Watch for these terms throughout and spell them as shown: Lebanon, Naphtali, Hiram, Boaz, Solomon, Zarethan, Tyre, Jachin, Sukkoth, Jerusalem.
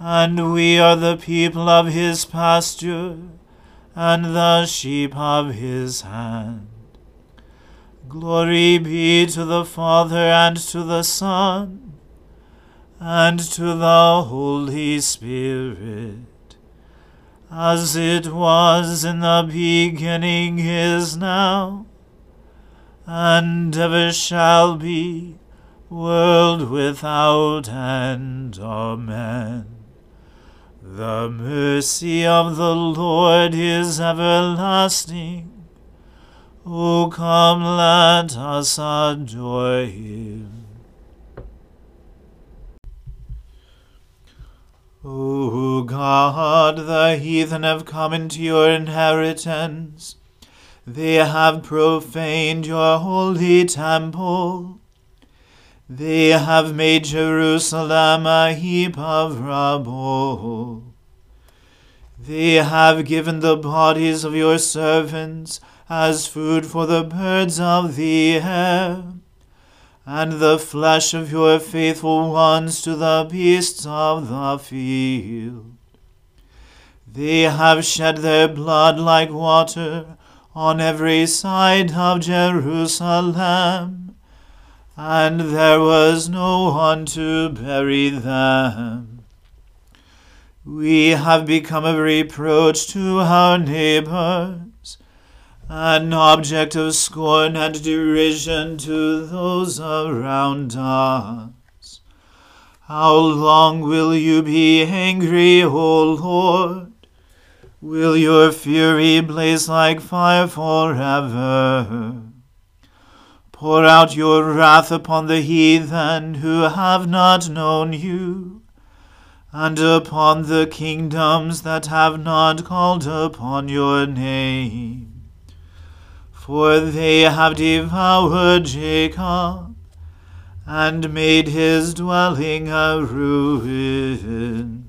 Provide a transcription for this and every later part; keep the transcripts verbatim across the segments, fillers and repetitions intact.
and we are the people of his pasture, and the sheep of his hand. Glory be to the Father, and to the Son, and to the Holy Spirit, as it was in the beginning, is now, and ever shall be, world without end. Amen. The mercy of the Lord is everlasting. O come, let us adore him. O God, the heathen have come into your inheritance. They have profaned your holy temple. They have made Jerusalem a heap of rubble. They have given the bodies of your servants as food for the birds of the air, and the flesh of your faithful ones to the beasts of the field. They have shed their blood like water on every side of Jerusalem, and there was no one to bury them. We have become a reproach to our neighbors, an object of scorn and derision to those around us. How long will you be angry, O Lord? Will your fury blaze like fire forever? Pour out your wrath upon the heathen who have not known you, and upon the kingdoms that have not called upon your name. For they have devoured Jacob, and made his dwelling a ruin.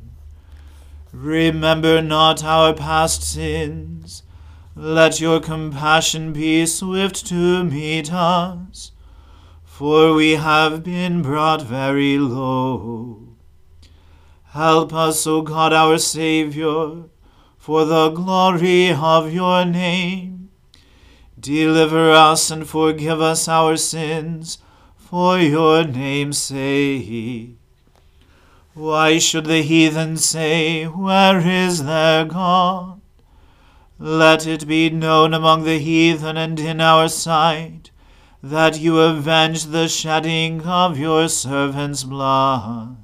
Remember not our past sins. Let your compassion be swift to meet us, for we have been brought very low. Help us, O God our Saviour, for the glory of your name. Deliver us and forgive us our sins, for your name's sake. Why should the heathen say, Where is their God? Let it be known among the heathen and in our sight that you avenge the shedding of your servants' blood.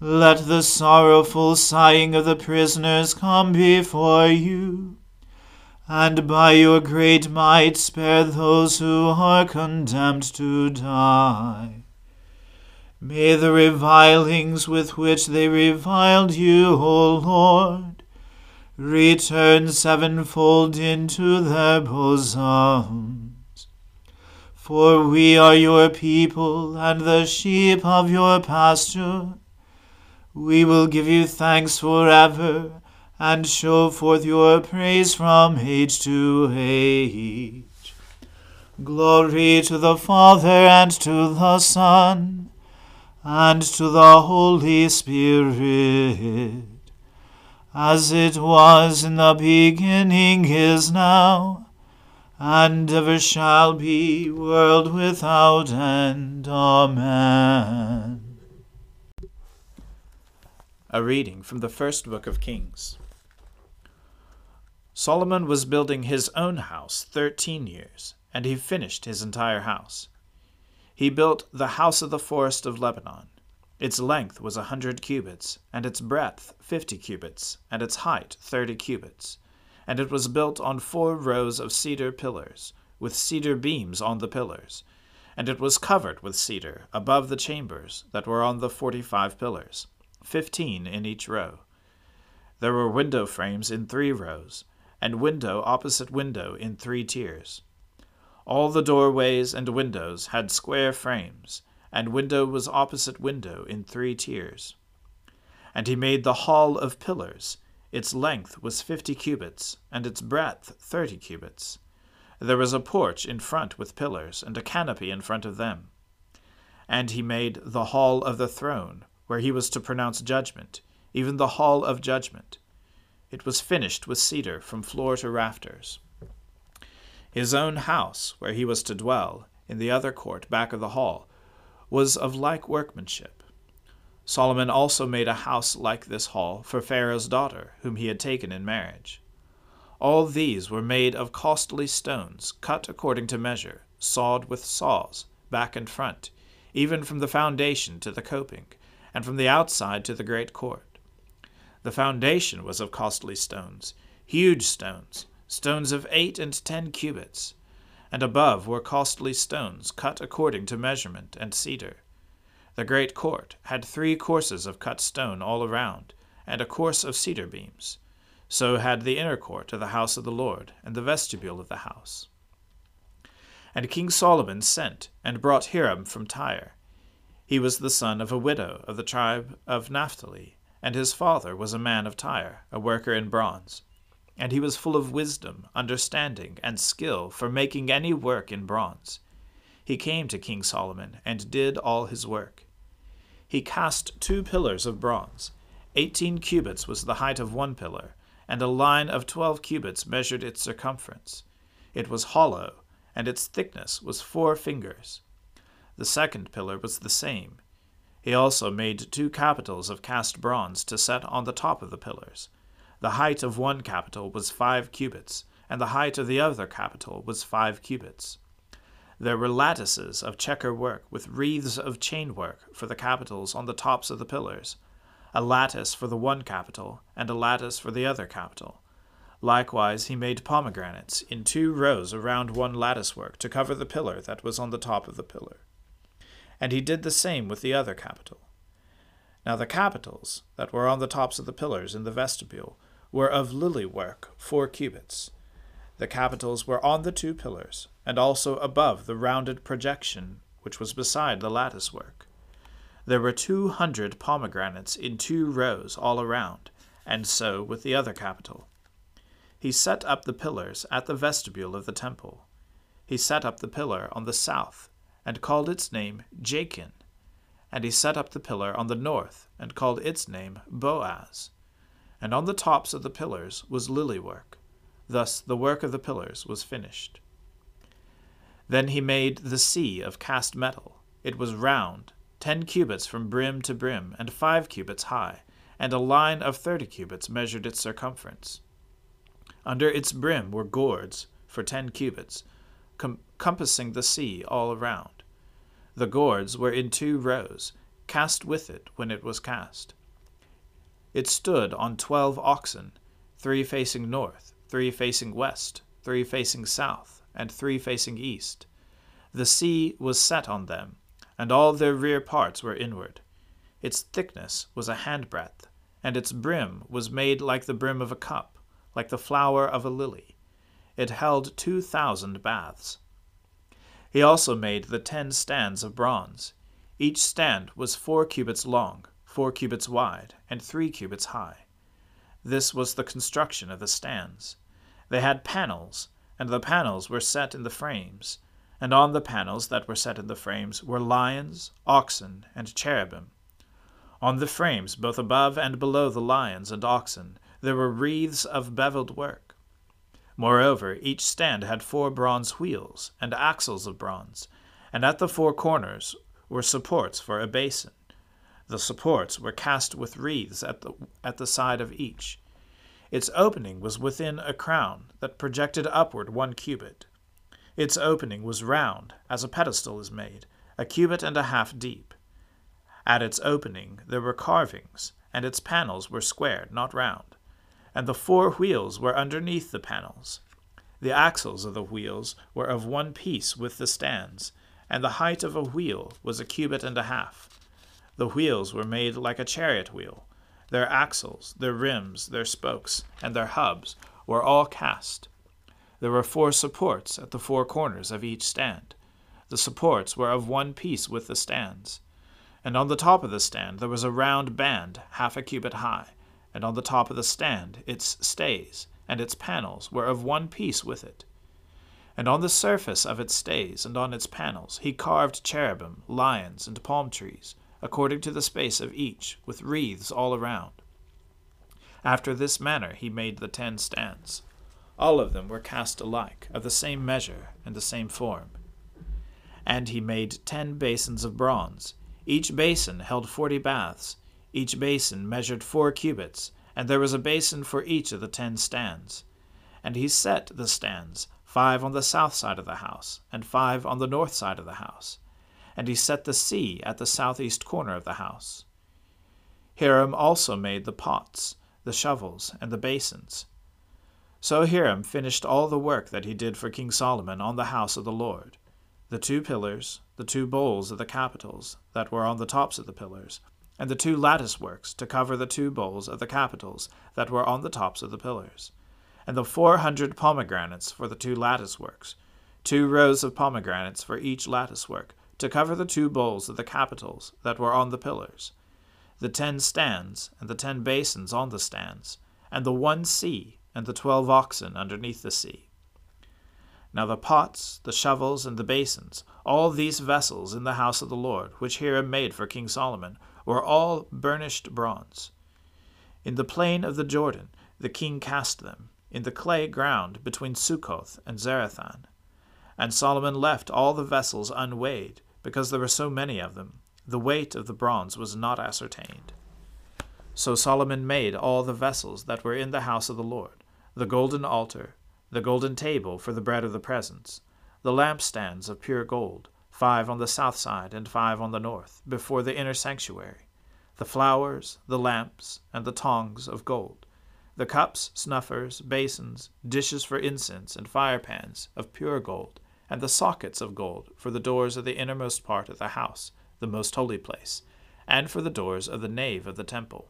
Let the sorrowful sighing of the prisoners come before you, and by your great might spare those who are condemned to die. May the revilings with which they reviled you, O Lord, return sevenfold into their bosoms. For we are your people and the sheep of your pasture. We will give you thanks forever and show forth your praise from age to age. Glory to the Father and to the Son and to the Holy Spirit, as it was in the beginning, is now, and ever shall be, world without end. Amen. A reading from the first book of Kings. Solomon was building his own house thirteen years, and he finished his entire house. He built the house of the forest of Lebanon. Its length was a hundred cubits, and its breadth fifty cubits, and its height thirty cubits. And it was built on four rows of cedar pillars, with cedar beams on the pillars. And it was covered with cedar above the chambers that were on the forty-five pillars, fifteen in each row. There were window frames in three rows, and window opposite window in three tiers. All the doorways and windows had square frames, and window was opposite window in three tiers. And he made the hall of pillars. Its length was fifty cubits, and its breadth thirty cubits. There was a porch in front with pillars, and a canopy in front of them. And he made the hall of the throne, where he was to pronounce judgment, even the hall of judgment. It was finished with cedar from floor to rafters. His own house, where he was to dwell, in the other court back of the hall, was of like workmanship. Solomon also made a house like this hall for Pharaoh's daughter, whom he had taken in marriage. All these were made of costly stones, cut according to measure, sawed with saws, back and front, even from the foundation to the coping, and from the outside to the great court. The foundation was of costly stones, huge stones, stones of eight and ten cubits, and above were costly stones cut according to measurement and cedar. The great court had three courses of cut stone all around, and a course of cedar beams. So had the inner court of the house of the Lord, and the vestibule of the house. And King Solomon sent and brought Hiram from Tyre. He was the son of a widow of the tribe of Naphtali, and his father was a man of Tyre, a worker in bronze. And he was full of wisdom, understanding, and skill for making any work in bronze. He came to King Solomon and did all his work. He cast two pillars of bronze. Eighteen cubits was the height of one pillar, and a line of twelve cubits measured its circumference. It was hollow, and its thickness was four fingers. The second pillar was the same. He also made two capitals of cast bronze to set on the top of the pillars. The height of one capital was five cubits, and the height of the other capital was five cubits. There were lattices of checker work with wreaths of chain work for the capitals on the tops of the pillars, a lattice for the one capital and a lattice for the other capital. Likewise, he made pomegranates in two rows around one lattice work to cover the pillar that was on the top of the pillar. And he did the same with the other capital. Now the capitals that were on the tops of the pillars in the vestibule were of lily work, four cubits. The capitals were on the two pillars, and also above the rounded projection which was beside the lattice work. There were two hundred pomegranates in two rows all around, and so with the other capital. He set up the pillars at the vestibule of the temple. He set up the pillar on the south, and called its name Jachin, and he set up the pillar on the north, and called its name Boaz. And on the tops of the pillars was lily work. Thus the work of the pillars was finished. Then he made the sea of cast metal. It was round, ten cubits from brim to brim, and five cubits high, and a line of thirty cubits measured its circumference. Under its brim were gourds for ten cubits, com- compassing the sea all around. The gourds were in two rows, cast with it when it was cast. It stood on twelve oxen, three facing north, three facing west, three facing south, and three facing east. The sea was set on them, and all their rear parts were inward. Its thickness was a handbreadth, and its brim was made like the brim of a cup, like the flower of a lily. It held two thousand baths. He also made the ten stands of bronze. Each stand was four cubits long, four cubits wide, and three cubits high. This was the construction of the stands. They had panels, and the panels were set in the frames, and on the panels that were set in the frames were lions, oxen, and cherubim. On the frames, both above and below the lions and oxen, there were wreaths of beveled work. Moreover, each stand had four bronze wheels and axles of bronze, and at the four corners were supports for a basin. The supports were cast with wreaths at the, at the side of each. Its opening was within a crown that projected upward one cubit. Its opening was round, as a pedestal is made, a cubit and a half deep. At its opening there were carvings, and its panels were square, not round. And the four wheels were underneath the panels. The axles of the wheels were of one piece with the stands, and the height of a wheel was a cubit and a half. The wheels were made like a chariot wheel. Their axles, their rims, their spokes, and their hubs were all cast. There were four supports at the four corners of each stand. The supports were of one piece with the stands. And on the top of the stand there was a round band, half a cubit high. And on the top of the stand its stays, and its panels were of one piece with it. And on the surface of its stays and on its panels he carved cherubim, lions, and palm trees, according to the space of each, with wreaths all around. After this manner he made the ten stands. All of them were cast alike, of the same measure and the same form. And he made ten basins of bronze. Each basin held forty baths. Each basin measured four cubits, and there was a basin for each of the ten stands. And he set the stands, five on the south side of the house, and five on the north side of the house. And he set the sea at the southeast corner of the house. Hiram also made the pots, the shovels, and the basins. So Hiram finished all the work that he did for King Solomon on the house of the Lord, the two pillars, the two bowls of the capitals that were on the tops of the pillars, and the two lattice works to cover the two bowls of the capitals that were on the tops of the pillars, and the four hundred pomegranates for the two lattice works, two rows of pomegranates for each lattice work, to cover the two bowls of the capitals that were on the pillars, the ten stands and the ten basins on the stands, and the one sea, and the twelve oxen underneath the sea. Now the pots, the shovels, and the basins, all these vessels in the house of the Lord, which Hiram made for King Solomon, were all burnished bronze. In the plain of the Jordan the king cast them, in the clay ground between Sukkoth and Zarethan. And Solomon left all the vessels unweighed, because there were so many of them. The weight of the bronze was not ascertained. So Solomon made all the vessels that were in the house of the Lord, the golden altar, the golden table for the bread of the presence, the lampstands of pure gold, five on the south side and five on the north, before the inner sanctuary, the flowers, the lamps, and the tongs of gold, the cups, snuffers, basins, dishes for incense, and firepans of pure gold, and the sockets of gold for the doors of the innermost part of the house, the most holy place, and for the doors of the nave of the temple.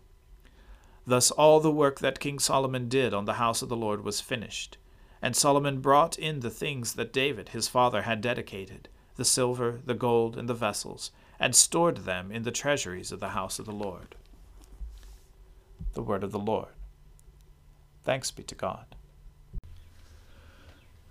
Thus all the work that King Solomon did on the house of the Lord was finished. And Solomon brought in the things that David his father had dedicated, the silver, the gold, and the vessels, and stored them in the treasuries of the house of the Lord. The word of the Lord. Thanks be to God.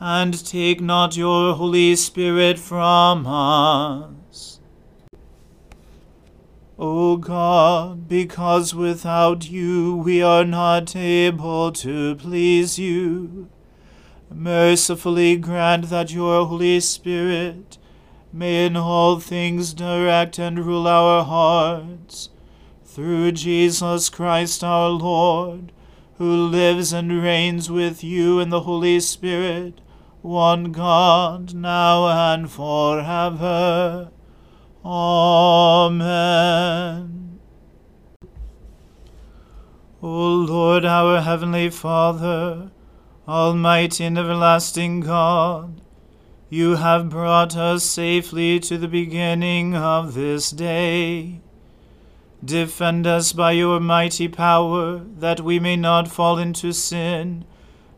and take not your Holy Spirit from us. O God, because without you we are not able to please you, mercifully grant that your Holy Spirit may in all things direct and rule our hearts, through Jesus Christ our Lord, who lives and reigns with you in the Holy Spirit, one God, now and forever. Amen. O Lord, our heavenly Father, almighty and everlasting God, you have brought us safely to the beginning of this day. Defend us by your mighty power, that we may not fall into sin,